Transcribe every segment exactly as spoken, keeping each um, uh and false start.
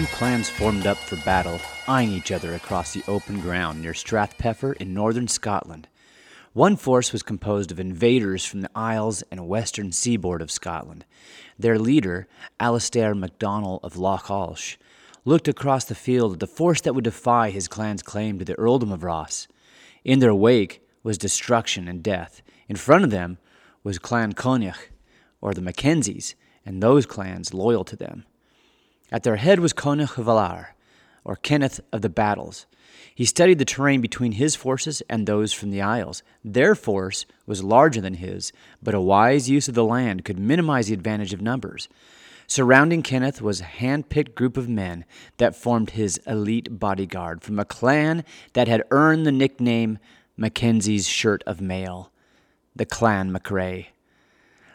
two clans formed up for battle, eyeing each other across the open ground near Strathpeffer in northern Scotland. One force was composed of invaders from the Isles and western seaboard of Scotland. Their leader, Alistair Macdonald of Loch Alsh, looked across the field at the force that would defy his clan's claim to the earldom of Ross. In their wake was destruction and death. In front of them was Clan Coinneach, or the Mackenzies, and those clans loyal to them. At their head was Coinneach a' Bhlàir, or Kenneth of the Battles. He studied the terrain between his forces and those from the Isles. Their force was larger than his, but a wise use of the land could minimize the advantage of numbers. Surrounding Kenneth was a hand-picked group of men that formed his elite bodyguard from a clan that had earned the nickname Mackenzie's Shirt of Mail, the Clan MacRae.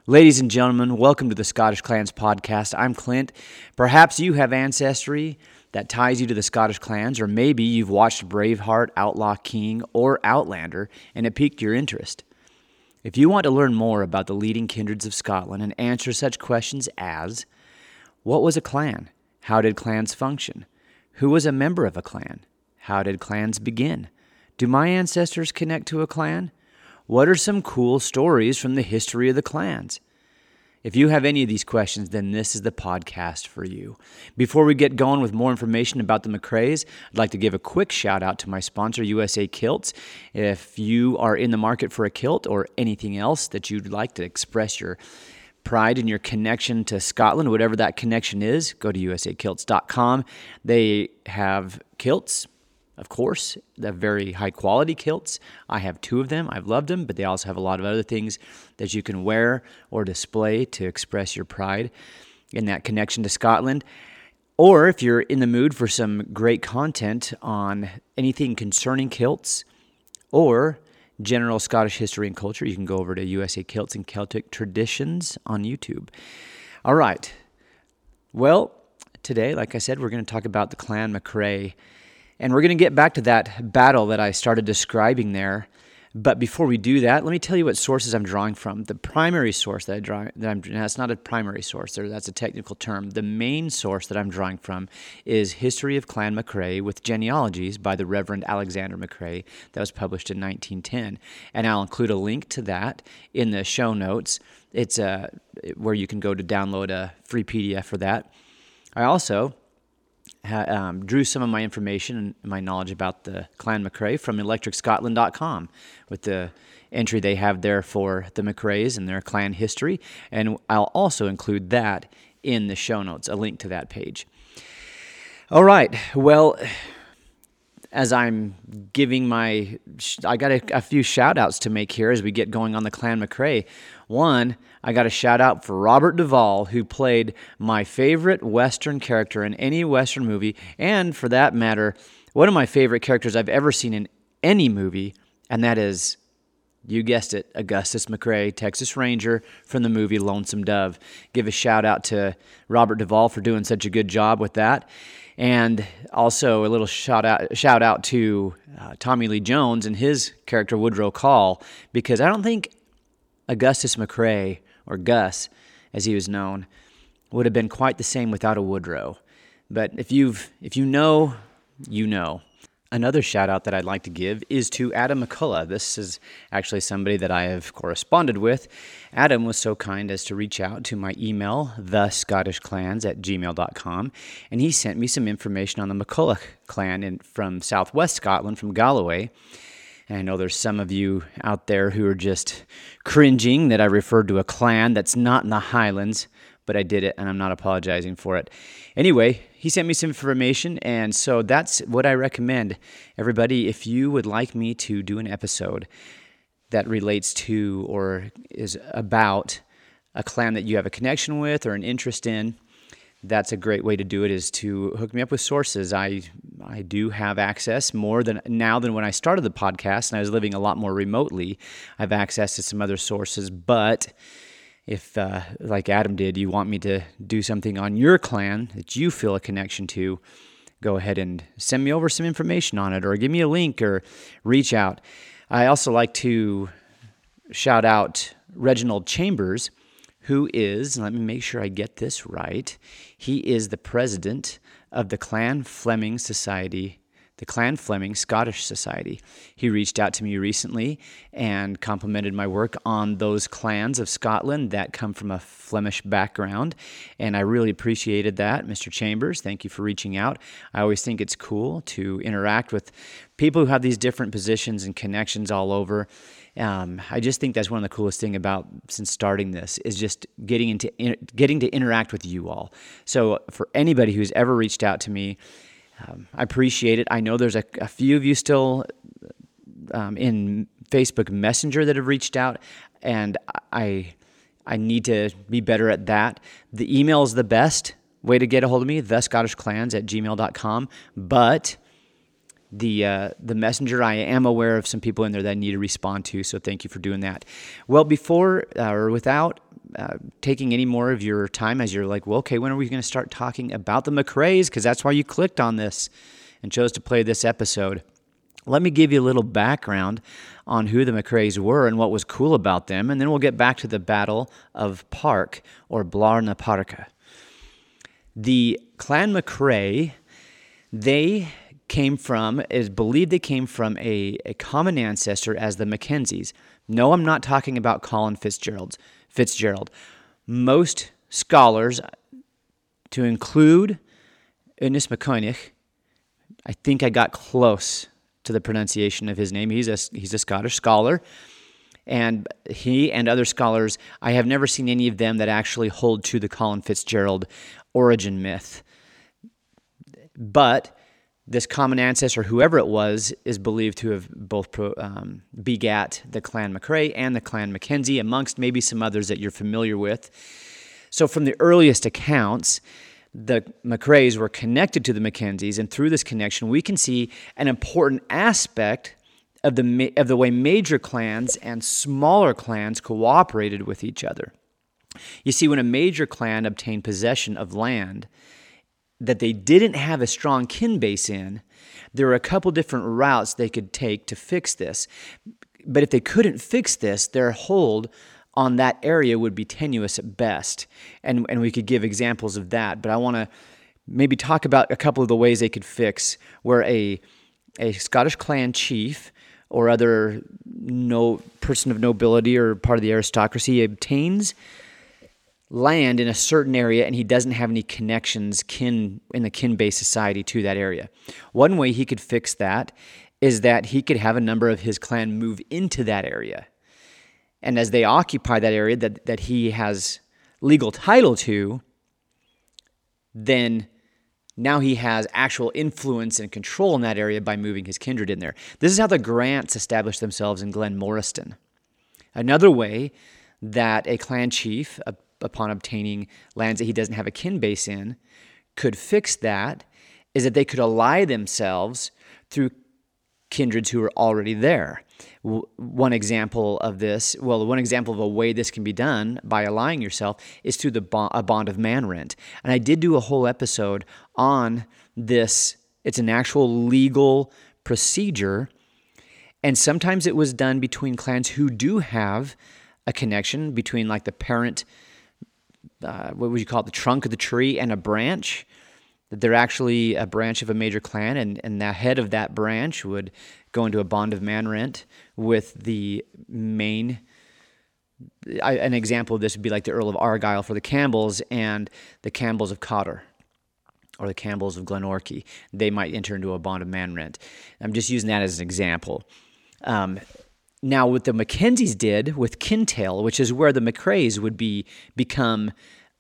Ladies and gentlemen, welcome to the Scottish Clans Podcast. I'm Clint. Perhaps you have ancestry that ties you to the Scottish clans, or maybe you've watched Braveheart, Outlaw King, or Outlander, and it piqued your interest. If you want to learn more about the leading kindreds of Scotland and answer such questions as, what was a clan? How did clans function? Who was a member of a clan? How did clans begin? Do my ancestors connect to a clan? What are some cool stories from the history of the clans? If you have any of these questions, then this is the podcast for you. Before we get going with more information about the MacRaes, I'd like to give a quick shout out to my sponsor, U S A Kilts. If you are in the market for a kilt or anything else that you'd like to express your pride in your connection to Scotland, whatever that connection is, go to U S A kilts dot com. They have kilts, of course, the very high-quality kilts. I have two of them. I've loved them, but they also have a lot of other things that you can wear or display to express your pride in that connection to Scotland. Or if you're in the mood for some great content on anything concerning kilts or general Scottish history and culture, you can go over to U S A Kilts and Celtic Traditions on YouTube. All right. Well, today, like I said, we're going to talk about the Clan MacRae. And we're going to get back to that battle that I started describing there. But before we do that, let me tell you what sources I'm drawing from. The primary source that I draw, that I'm, that's not a primary source, that's a technical term. The main source that I'm drawing from is History of Clan MacRae with Genealogies by the Reverend Alexander MacRae that was published in nineteen ten. And I'll include a link to that in the show notes. It's uh, where you can go to download a free P D F for that. I also Um, drew some of my information and my knowledge about the Clan MacRae from electric scotland dot com with the entry they have there for the MacRaes and their clan history. And I'll also include that in the show notes, a link to that page. All right. Well, as I'm giving my, I got a, a few shout outs to make here as we get going on the Clan MacRae. One, I got a shout out for Robert Duvall, who played my favorite Western character in any Western movie, and for that matter, one of my favorite characters I've ever seen in any movie, and that is, you guessed it, Augustus McRae, Texas Ranger from the movie Lonesome Dove. Give a shout out to Robert Duvall for doing such a good job with that. And also a little shout out shout out to uh, Tommy Lee Jones and his character Woodrow Call, because I don't think Augustus McRae, or Gus as he was known, would have been quite the same without a Woodrow. But if you've if you know, you know. Another shout out that I'd like to give is to Adam McCullough. This is actually somebody that I have corresponded with. Adam was so kind as to reach out to my email, the scottish clans at gmail dot com, and he sent me some information on the McCullough clan in, from southwest Scotland, from Galloway. I know there's some of you out there who are just cringing that I referred to a clan that's not in the Highlands, but I did it, and I'm not apologizing for it. Anyway, he sent me some information, and so that's what I recommend. Everybody, if you would like me to do an episode that relates to or is about a clan that you have a connection with or an interest in, that's a great way to do it, is to hook me up with sources. I I do have access more than now than when I started the podcast, and I was living a lot more remotely. I have access to some other sources, but if, uh, like Adam did, you want me to do something on your clan that you feel a connection to, go ahead and send me over some information on it, or give me a link, or reach out. I also like to shout out Reginald Chambers, who is, let me make sure I get this right, he is the president of the Clan Fleming Society, the Clan Fleming Scottish Society. He reached out to me recently and complimented my work on those clans of Scotland that come from a Flemish background, and I really appreciated that. Mister Chambers, thank you for reaching out. I always think it's cool to interact with people who have these different positions and connections all over. Um, I just think that's one of the coolest things about since starting this is just getting into in, getting to interact with you all. So for anybody who's ever reached out to me, Um, I appreciate it. I know there's a, a few of you still um, in Facebook Messenger that have reached out, and I I need to be better at that. The email is the best way to get a hold of me, the scottish clans at gmail dot com, but the uh, the Messenger, I am aware of some people in there that I need to respond to, so thank you for doing that. Well, before uh, or without Uh, taking any more of your time, as you're like, well, okay, when are we going to start talking about the MacRaes? Because that's why you clicked on this and chose to play this episode. Let me give you a little background on who the MacRaes were and what was cool about them, and then we'll get back to the Battle of Park, or Blàr na Pàirce. The Clan MacRae, they came from, is believed they came from a, a common ancestor as the Mackenzies. No, I'm not talking about Colin Fitzgerald's. Fitzgerald. Most scholars, to include Ernest Coinneach, I think I got close to the pronunciation of his name. He's a, he's a Scottish scholar, and he and other scholars, I have never seen any of them that actually hold to the Colin Fitzgerald origin myth. But this common ancestor, whoever it was, is believed to have both pro, um, begat the Clan MacRae and the Clan Mackenzie, amongst maybe some others that you're familiar with. So from the earliest accounts, the MacRaes were connected to the Mackenzies, and through this connection, we can see an important aspect of the of the way major clans and smaller clans cooperated with each other. You see, when a major clan obtained possession of land that they didn't have a strong kin base in, there were a couple different routes they could take to fix this. But if they couldn't fix this, their hold on that area would be tenuous at best. And and we could give examples of that. But I want to maybe talk about a couple of the ways they could fix where a a Scottish clan chief or other no person of nobility or part of the aristocracy obtains land in a certain area, and he doesn't have any connections kin in the kin-based society to that area. One way he could fix that is that he could have a number of his clan move into that area. And as they occupy that area that, that he has legal title to, then now he has actual influence and control in that area by moving his kindred in there. This is how the Grants established themselves in Glen Morriston. Another way that a clan chief, a upon obtaining lands that he doesn't have a kin base in, could fix that is that they could ally themselves through kindreds who are already there. One example of this, well, one example of a way this can be done by allying yourself is through the bond, a bond of man rent. And I did do a whole episode on this. It's an actual legal procedure, and sometimes it was done between clans who do have a connection between, like, the parent Uh, what would you call it, the trunk of the tree and a branch, that they're actually a branch of a major clan, and, and the head of that branch would go into a bond of man rent with the main. I, an example of this would be like the Earl of Argyll for the Campbells and the Campbells of Cawdor, or the Campbells of Glenorchy. They might enter into a bond of man rent. I'm just using that as an example. Um, Now, what the Mackenzies did with Kintail, which is where the MacRaes would be become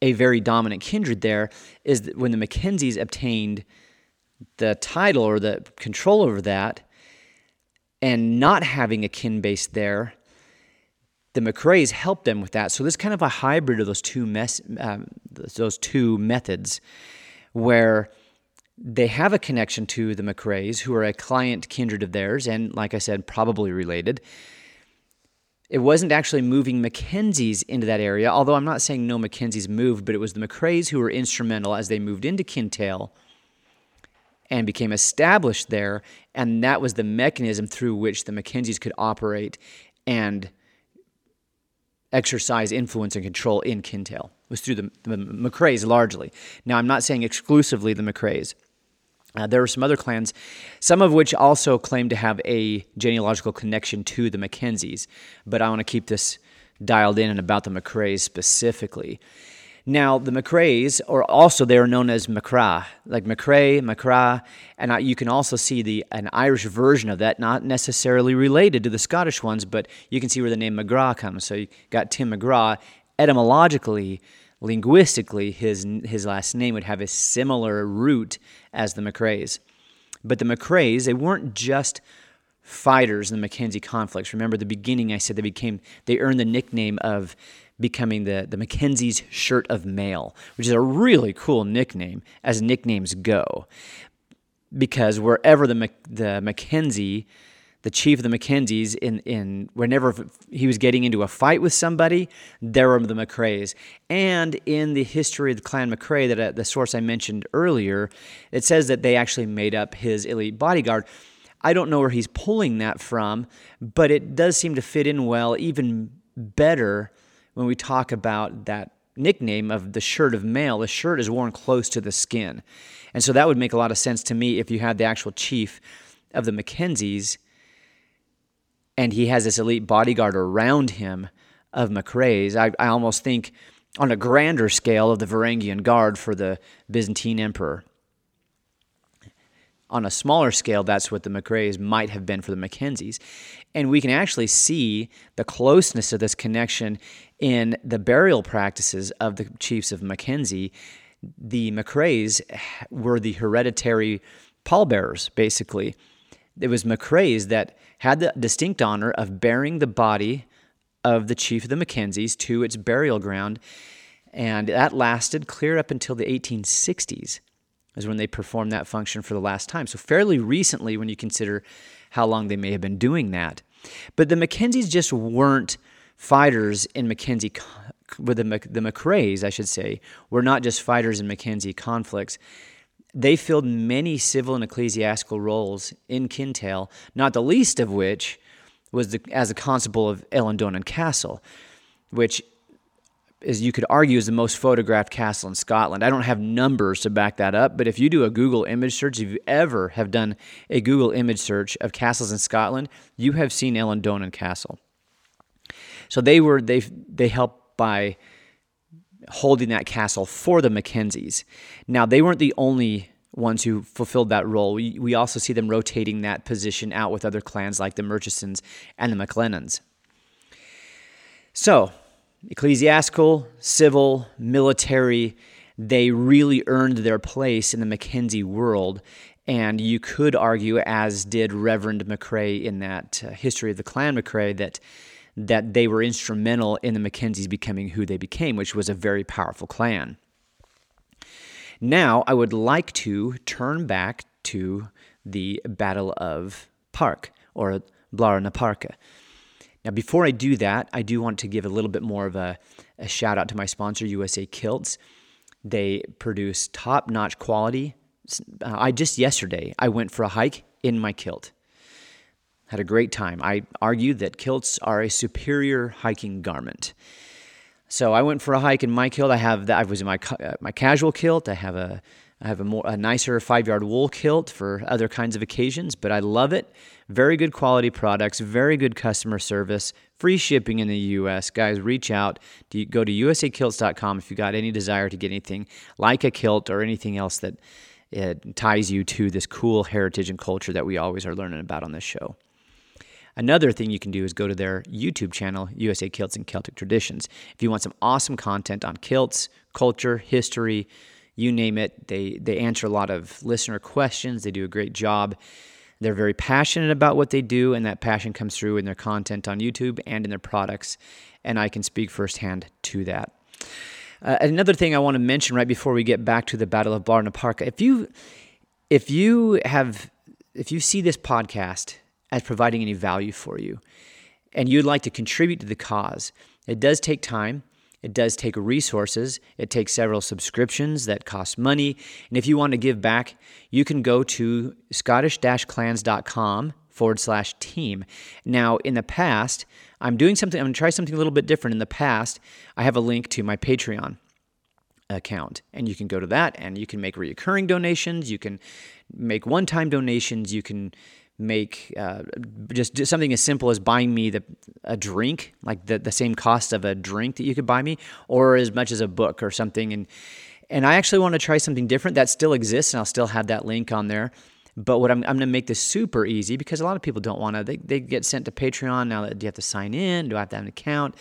a very dominant kindred there, is that when the Mackenzies obtained the title or the control over that, and not having a kin base there, the MacRaes helped them with that. So this is kind of a hybrid of those two mes- um, those two methods, where they have a connection to the MacRaes, who are a client kindred of theirs, and, like I said, probably related. It wasn't actually moving Mackenzies into that area, although I'm not saying no Mackenzies moved, but it was the MacRaes who were instrumental as they moved into Kintail and became established there, and that was the mechanism through which the Mackenzies could operate and exercise influence and control in Kintail. was through the, the MacRaes largely. Now, I'm not saying exclusively the MacRaes. Uh, there were some other clans, some of which also claimed to have a genealogical connection to the Mackenzies, but I want to keep this dialed in and about the MacRaes specifically. Now, the MacRaes, or also they are known as MacRae, like MacRae, MacRae, and I, you can also see the an Irish version of that, not necessarily related to the Scottish ones, but you can see where the name McGraw comes. So you got Tim McGraw. Etymologically, linguistically, his his last name would have a similar root as the MacRaes. But the MacRaes, they weren't just fighters in the Mackenzie conflicts. Remember, at the beginning I said they became, they earned the nickname of becoming the, the Mackenzie's shirt of mail, which is a really cool nickname as nicknames go, because wherever the the Mackenzie, the chief of the Mackenzies, in, in whenever he was getting into a fight with somebody, there were the MacRaes. And in the history of the Clan MacRae, that uh, the source I mentioned earlier, it says that they actually made up his elite bodyguard. I don't know where he's pulling that from, but it does seem to fit in well, even better, when we talk about that nickname of the shirt of mail. The shirt is worn close to the skin. And so that would make a lot of sense to me if you had the actual chief of the Mackenzies and he has this elite bodyguard around him of MacRaes. I, I almost think on a grander scale of the Varangian Guard for the Byzantine Emperor. On a smaller scale, that's what the MacRaes might have been for the Mackenzies. And we can actually see the closeness of this connection in the burial practices of the chiefs of Mackenzie. The MacRaes were the hereditary pallbearers, basically. It was MacRaes that had the distinct honor of bearing the body of the chief of the Mackenzies to its burial ground, and that lasted clear up until the eighteen sixties. Is when they performed that function for the last time. So fairly recently when you consider how long they may have been doing that. But the Mackenzies just weren't fighters in Mackenzie, with the the MacRaes, I should say, were not just fighters in Mackenzie conflicts. They filled many civil and ecclesiastical roles in Kintail, not the least of which was the, as a constable of Eilean Donan Castle, which is, you could argue, is the most photographed castle in Scotland. I don't have numbers to back that up, but if you do a Google image search, if you ever have done a Google image search of castles in Scotland, you have seen Eilean Donan Castle. So they were they they helped by holding that castle for the Mackenzies. Now, they weren't the only ones who fulfilled that role. We, we also see them rotating that position out with other clans like the Murchisons and the MacLennans. So, ecclesiastical, civil, military, they really earned their place in the Mackenzie world, and you could argue, as did Reverend MacRae in that uh, history of the Clan MacRae, that that they were instrumental in the Mackenzies becoming who they became, which was a very powerful clan. Now, I would like to turn back to the Battle of Pàirce, or Blàr na Pàirce. Now, before I do that, I do want to give a little bit more of a, a shout-out to my sponsor, U S A Kilts. They produce top-notch quality. Uh, I just yesterday, I went for a hike in my kilt. Had a great time. I argue that kilts are a superior hiking garment. So I went for a hike in my kilt. I have the, I was in my uh, my casual kilt. I have a I have a more a nicer five-yard wool kilt for other kinds of occasions, but I love it. Very good quality products, very good customer service, free shipping in the U S. Guys, reach out. Go to U S A kilts dot com if you got any desire to get anything like a kilt or anything else that it ties you to this cool heritage and culture that we always are learning about on this show. Another thing you can do is go to their YouTube channel, U S A Kilts and Celtic Traditions. If you want some awesome content on kilts, culture, history, you name it, they they answer a lot of listener questions. They do a great job. They're very passionate about what they do, and that passion comes through in their content on YouTube and in their products, and I can speak firsthand to that. Uh, another thing I want to mention right before we get back to the Battle of Blàr na Pàirce, if you if you have if you see this podcast as providing any value for you, and you'd like to contribute to the cause, it does take time. It does take resources. It takes several subscriptions that cost money. And if you want to give back, you can go to scottish dash clans dot com forward slash team. Now, in the past, I'm doing something, I'm going to try something a little bit different. In the past, I have a link to my Patreon. account. And you can go to that and you can make reoccurring donations. You can make one-time donations. You can make uh, just something as simple as buying me the a drink, like the, the same cost of a drink that you could buy me, or as much as a book or something. And and I actually want to try something different that still exists, and I'll still have that link on there. But what I'm, I'm going to make this super easy, because a lot of people don't want to, they, they get sent to Patreon. Now, do you have to sign in? Do I have to have an account?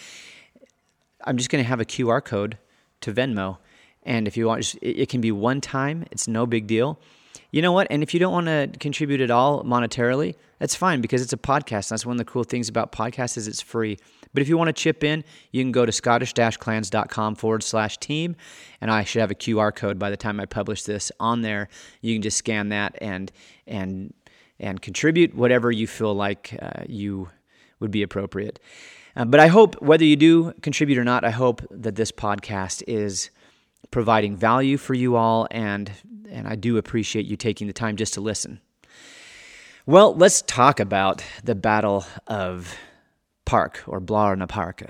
I'm just going to have a Q R code to Venmo. And if you want, it can be one time. It's no big deal. You know what? And if you don't want to contribute at all monetarily, that's fine, because it's a podcast. That's one of the cool things about podcasts is it's free. But if you want to chip in, you can go to scottish-clans.com forward slash team, and I should have a Q R code by the time I publish this on there. You can just scan that and and and contribute whatever you feel like uh, you would be appropriate. Uh, but I hope, whether you do contribute or not, I hope that this podcast is providing value for you all, and and I do appreciate you taking the time just to listen. Well, let's talk about the Battle of Parc, or Blàr na Pàirce.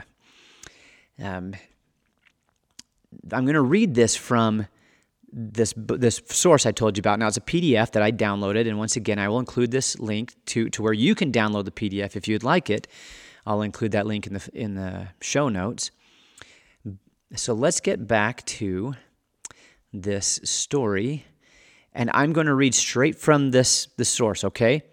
Um, I'm going to read this from this this source I told you about. Now, it's a P D F that I downloaded, and once again, I will include this link to, to where you can download the P D F if you'd like it. I'll include that link in the in the show notes. So let's get back to this story, and I'm going to read straight from this the source, okay?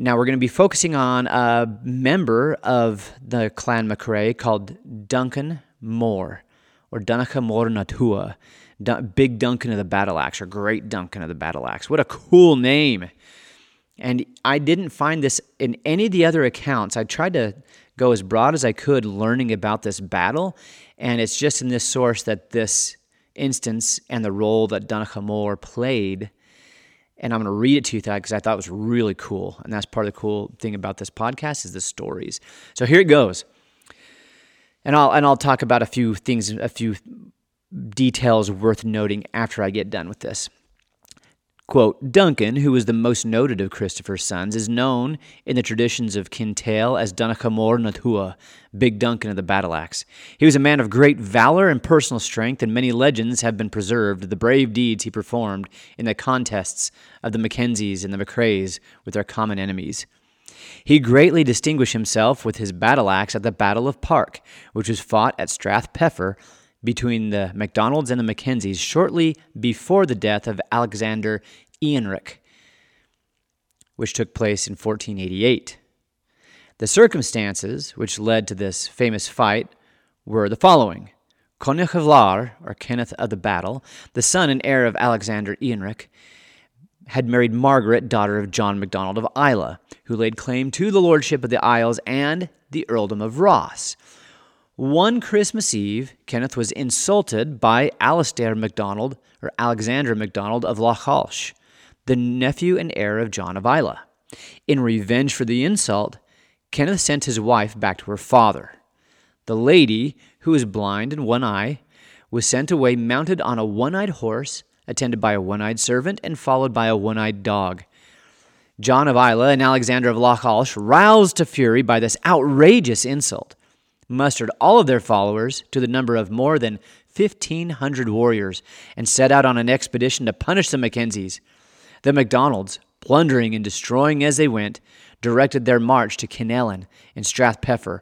Now, we're going to be focusing on a member of the Clan MacRae called Duncan Moore, or Donnchadh Mòr na Tuaighe, Dun- Big Duncan of the Battle Axe, or Great Duncan of the Battle Axe. What a cool name. And I didn't find this in any of the other accounts. I tried to go as broad as I could learning about this battle, and it's just in this source that this instance and the role that Donnchadh Mòr played, and I'm going to read it to you because I thought it was really cool, and that's part of the cool thing about this podcast is the stories. So here it goes, and I'll and I'll talk about a few things, a few details worth noting after I get done with this. Quote, Duncan, who was the most noted of Christopher's sons, is known in the traditions of Kintail as Donnchadh Mòr na Tuaighe, Big Duncan of the Battle Axe. He was a man of great valor and personal strength, and many legends have been preserved of the brave deeds he performed in the contests of the Mackenzies and the MacRaes with their common enemies. He greatly distinguished himself with his battle axe at the Battle of Parc, which was fought at Strathpeffer, between the Macdonalds and the Mackenzies shortly before the death of Alexander Ianric, which took place in fourteen eighty-eight. The circumstances which led to this famous fight were the following. Coinneach a' Bhlàir, or Kenneth of the Battle, the son and heir of Alexander Ianric, had married Margaret, daughter of John Macdonald of Isla, who laid claim to the lordship of the Isles and the earldom of Ross. One Christmas Eve, Kenneth was insulted by Alistair Macdonald, or Alexander Macdonald of Loch Alsh, the nephew and heir of John of Isla. In revenge for the insult, Kenneth sent his wife back to her father. The lady, who was blind in one eye, was sent away mounted on a one-eyed horse, attended by a one-eyed servant, and followed by a one-eyed dog. John of Isla and Alexander of Loch Alsh, roused to fury by this outrageous insult, mustered all of their followers to the number of more than fifteen hundred warriors and set out on an expedition to punish the Mackenzies. The Macdonalds, plundering and destroying as they went, directed their march to Kinellan in Strathpeffer,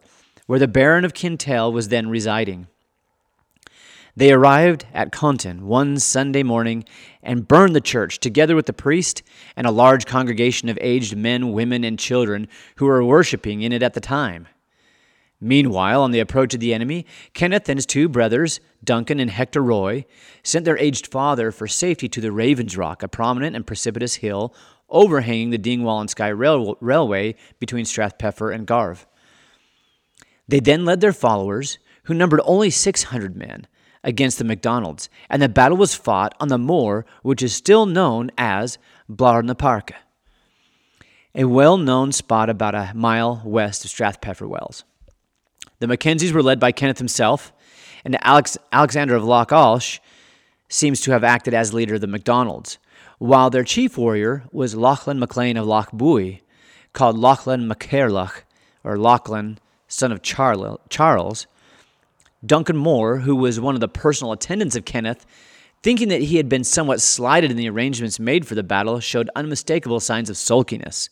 where the Baron of Kintail was then residing. They arrived at Contin one Sunday morning and burned the church together with the priest and a large congregation of aged men, women, and children who were worshipping in it at the time. Meanwhile, on the approach of the enemy, Kenneth and his two brothers, Duncan and Hector Roy, sent their aged father for safety to the Raven's Rock, a prominent and precipitous hill overhanging the Dingwall and Skye rail- Railway between Strathpeffer and Garve. They then led their followers, who numbered only six hundred men, against the Macdonalds, and the battle was fought on the moor, which is still known as Blàr na Pàirce, a well-known spot about a mile west of Strathpeffer Wells. The Mackenzies were led by Kenneth himself, and Alex, Alexander of Loch Alsh seems to have acted as leader of the Macdonalds, while their chief warrior was Lachlan MacLean of Loch Buoy, called Lachlan MacCairlach, or Lachlan, son of Charles, Duncan Moore, who was one of the personal attendants of Kenneth, thinking that he had been somewhat slighted in the arrangements made for the battle, showed unmistakable signs of sulkiness.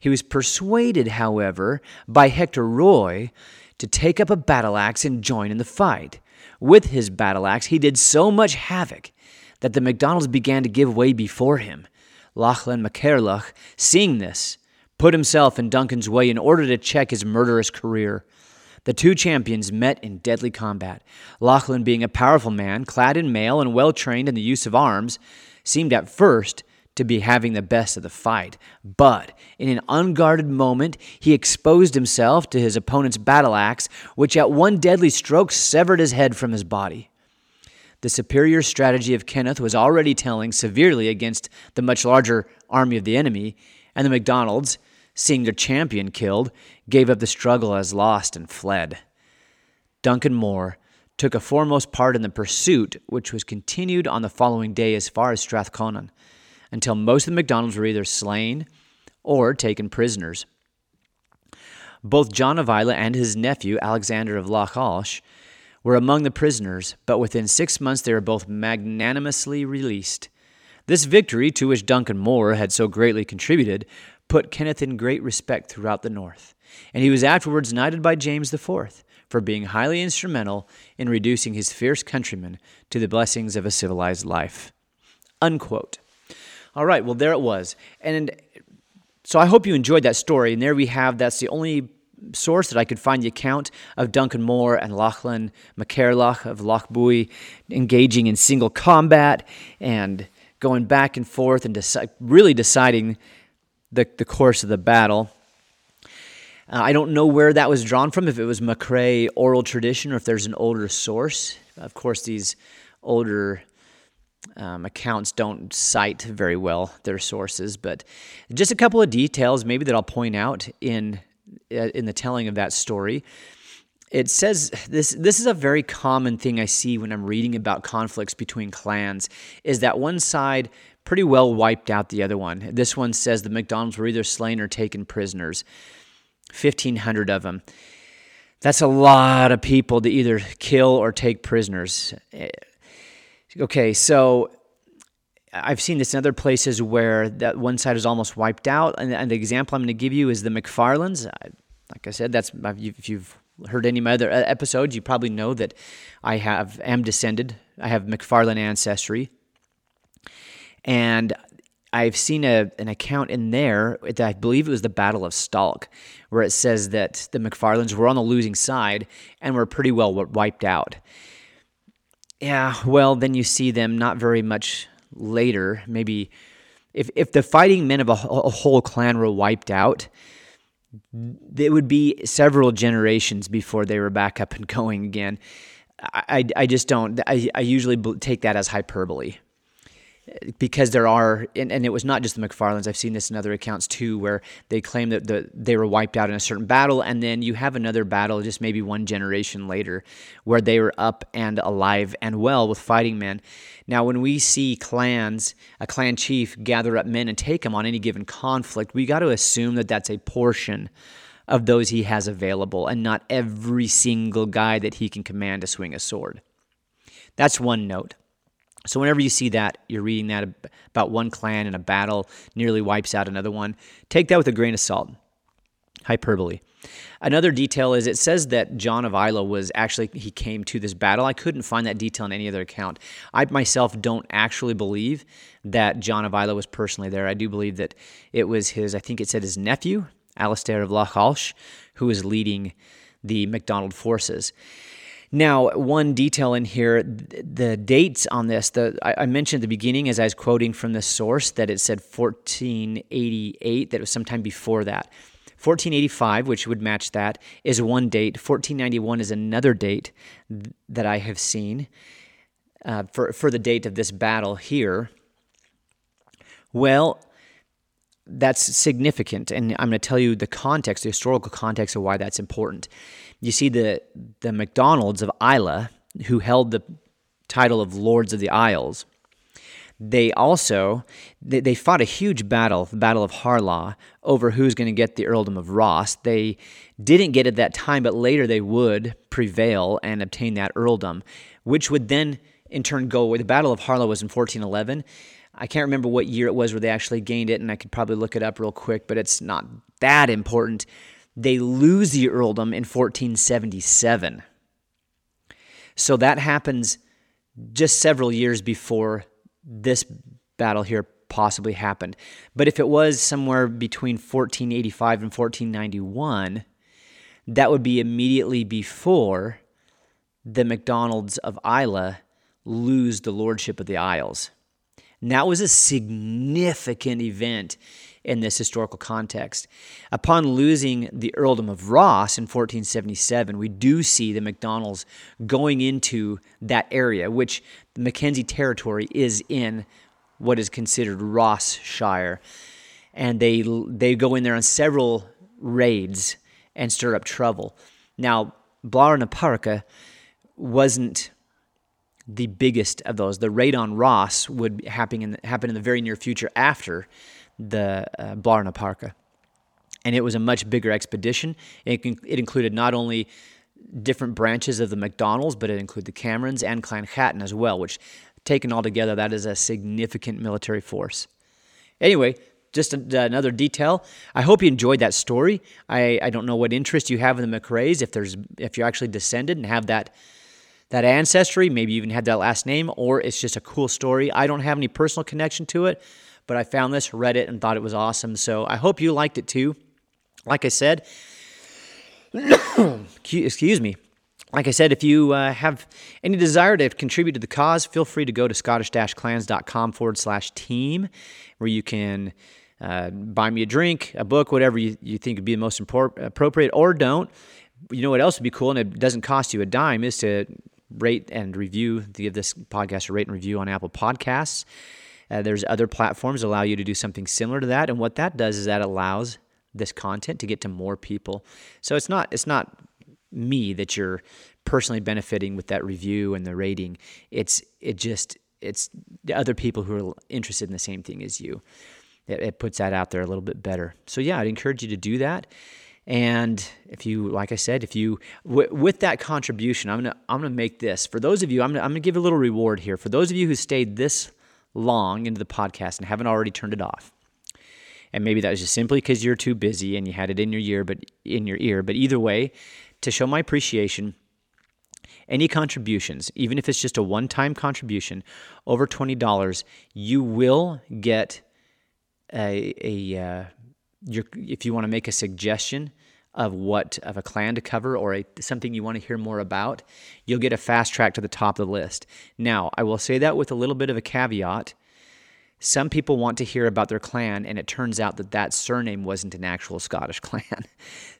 He was persuaded, however, by Hector Roy to take up a battle-axe and join in the fight. With his battle-axe, he did so much havoc that the Macdonalds began to give way before him. Lachlan MacCairlach, seeing this, put himself in Duncan's way in order to check his murderous career. The two champions met in deadly combat. Lachlan, being a powerful man, clad in mail and well-trained in the use of arms, seemed at first to be having the best of the fight. But in an unguarded moment, he exposed himself to his opponent's battle-axe, which at one deadly stroke severed his head from his body. The superior strategy of Kenneth was already telling severely against the much larger army of the enemy, and the Macdonalds, seeing their champion killed, gave up the struggle as lost and fled. Duncan Moore took a foremost part in the pursuit, which was continued on the following day as far as Strathconan, until most of the Macdonalds were either slain or taken prisoners. Both John of Isla and his nephew, Alexander of Loch Alsh, were among the prisoners, but within six months they were both magnanimously released. This victory, to which Duncan Moore had so greatly contributed, put Kenneth in great respect throughout the North, and he was afterwards knighted by James the Fourth for being highly instrumental in reducing his fierce countrymen to the blessings of a civilized life." Unquote. All right, well, there it was. And so I hope you enjoyed that story, and there we have, that's the only source that I could find the account of Duncan Moore and Lachlan MacCairlach of Loch Buoy engaging in single combat and going back and forth and deci- really deciding the, the course of the battle. Uh, I don't know where that was drawn from, if it was MacRae oral tradition or if there's an older source. Of course, these older Um, accounts don't cite very well their sources, but just a couple of details maybe that I'll point out in in the telling of that story. It says this. This is a very common thing I see when I'm reading about conflicts between clans, is that one side pretty well wiped out the other one. This one says the Macdonalds were either slain or taken prisoners, fifteen hundred of them. That's a lot of people to either kill or take prisoners. Okay, so I've seen this in other places where that one side is almost wiped out, and, and the example I'm going to give you is the MacFarlanes. I, like I said, that's if you've heard any of my other episodes, you probably know that I have am descended. I have MacFarlane ancestry, and I've seen a, an account in there that I believe it was the Battle of Stalk, where it says that the MacFarlanes were on the losing side and were pretty well wiped out. Yeah, well, then you see them not very much later. Maybe if if the fighting men of a, a whole clan were wiped out, it would be several generations before they were back up and going again. I, I, I just don't, I, I usually take that as hyperbole because there are, and, and it was not just the MacFarlanes. I've seen this in other accounts too, where they claim that the, they were wiped out in a certain battle, and then you have another battle just maybe one generation later where they were up and alive and well with fighting men. Now, when we see clans, a clan chief gather up men and take them on any given conflict, we got to assume that that's a portion of those he has available and not every single guy that he can command to swing a sword. That's one note. So whenever you see that, you're reading that about one clan in a battle nearly wipes out another one, take that with a grain of salt. Hyperbole. Another detail is it says that John of Isla was actually, he came to this battle. I couldn't find that detail in any other account. I myself don't actually believe that John of Isla was personally there. I do believe that it was his, I think it said his nephew, Alistair of Loch Alsh, who was leading the Macdonald forces. Now, one detail in here, the dates on this, the, I mentioned at the beginning as I was quoting from the source that it said fourteen eighty-eight, that it was sometime before that. fourteen eighty-five, which would match that, is one date. fourteen ninety-one is another date that I have seen uh, for, for the date of this battle here. Well, that's significant, and I'm going to tell you the context, the historical context of why that's important. You see, the the Macdonalds of Isla, who held the title of Lords of the Isles, They also, they, they fought a huge battle, the Battle of Harlaw, over who's going to get the earldom of Ross. They didn't get it at that time, but later they would prevail and obtain that earldom, which would then in turn go away. The Battle of Harlaw was in fourteen eleven. I can't remember what year it was where they actually gained it, and I could probably look it up real quick, but it's not that important. They lose the earldom in fourteen seventy-seven. So that happens just several years before this battle here possibly happened. But if it was somewhere between fourteen eighty-five and fourteen ninety-one, that would be immediately before the Macdonalds of Isla lose the lordship of the Isles. And that was a significant event in this historical context. Upon losing the earldom of Ross in fourteen seventy-seven, we do see the Macdonalds going into that area, which the Mackenzie territory is in what is considered Ross Shire. And they they go in there on several raids and stir up trouble. Now, Blàr na Pàirce wasn't the biggest of those. The raid on Ross would happen in the, happen in the very near future after the uh, Blàr na Pàirce. And it was a much bigger expedition. It, it included not only different branches of the Macdonalds, but it included the Camerons and Clan Chattan as well, which taken all together, that is a significant military force. Anyway, just a, another detail. I hope you enjoyed that story. I, I don't know what interest you have in the MacRaes, if there's if you're actually descended and have that that ancestry, maybe you even had that last name, or it's just a cool story. I don't have any personal connection to it, but I found this, read it, and thought it was awesome. So I hope you liked it too. Like I said, excuse me. Like I said, if you uh, have any desire to contribute to the cause, feel free to go to scottish-clans.com forward slash team, where you can uh, buy me a drink, a book, whatever you, you think would be the most impor- appropriate, or don't. You know what else would be cool, and it doesn't cost you a dime, is to rate and review, to give this podcast a rate and review on Apple Podcasts. Uh, there's other platforms that allow you to do something similar to that, and what that does is that allows this content to get to more people. So it's not it's not... me that you're personally benefiting with that review and the rating. It's it just it's the other people who are interested in the same thing as you. It, it puts that out there a little bit better. So yeah, I'd encourage you to do that. And if you, like I said, if you w- with that contribution, I'm gonna I'm gonna make this for those of you. I'm gonna, I'm gonna give a little reward here for those of you who stayed this long into the podcast and haven't already turned it off. And maybe that was just simply because you're too busy and you had it in your ear, but in your ear. But either way, to show my appreciation, any contributions, even if it's just a one-time contribution, over twenty dollars, you will get a, a uh, your, if you want to make a suggestion of what of a clan to cover or a, something you want to hear more about, you'll get a fast track to the top of the list. Now, I will say that with a little bit of a caveat. Some people want to hear about their clan, and it turns out that that surname wasn't an actual Scottish clan.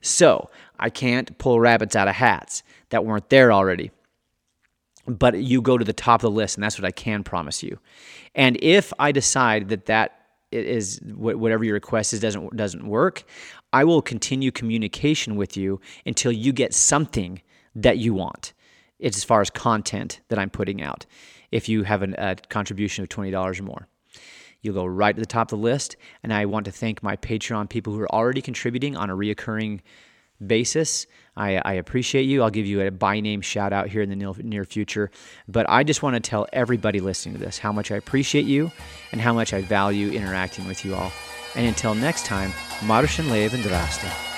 So I can't pull rabbits out of hats that weren't there already. But you go to the top of the list, and that's what I can promise you. And if I decide that that is whatever your request is doesn't doesn't work, I will continue communication with you until you get something that you want. It's as far as content that I'm putting out, if you have an, a contribution of twenty dollars or more. You'll go right to the top of the list, and I want to thank my Patreon people who are already contributing on a reoccurring basis. I, I appreciate you. I'll give you a by-name shout-out here in the near, near future, but I just want to tell everybody listening to this how much I appreciate you and how much I value interacting with you all. And until next time, Marschen Leben Drasta.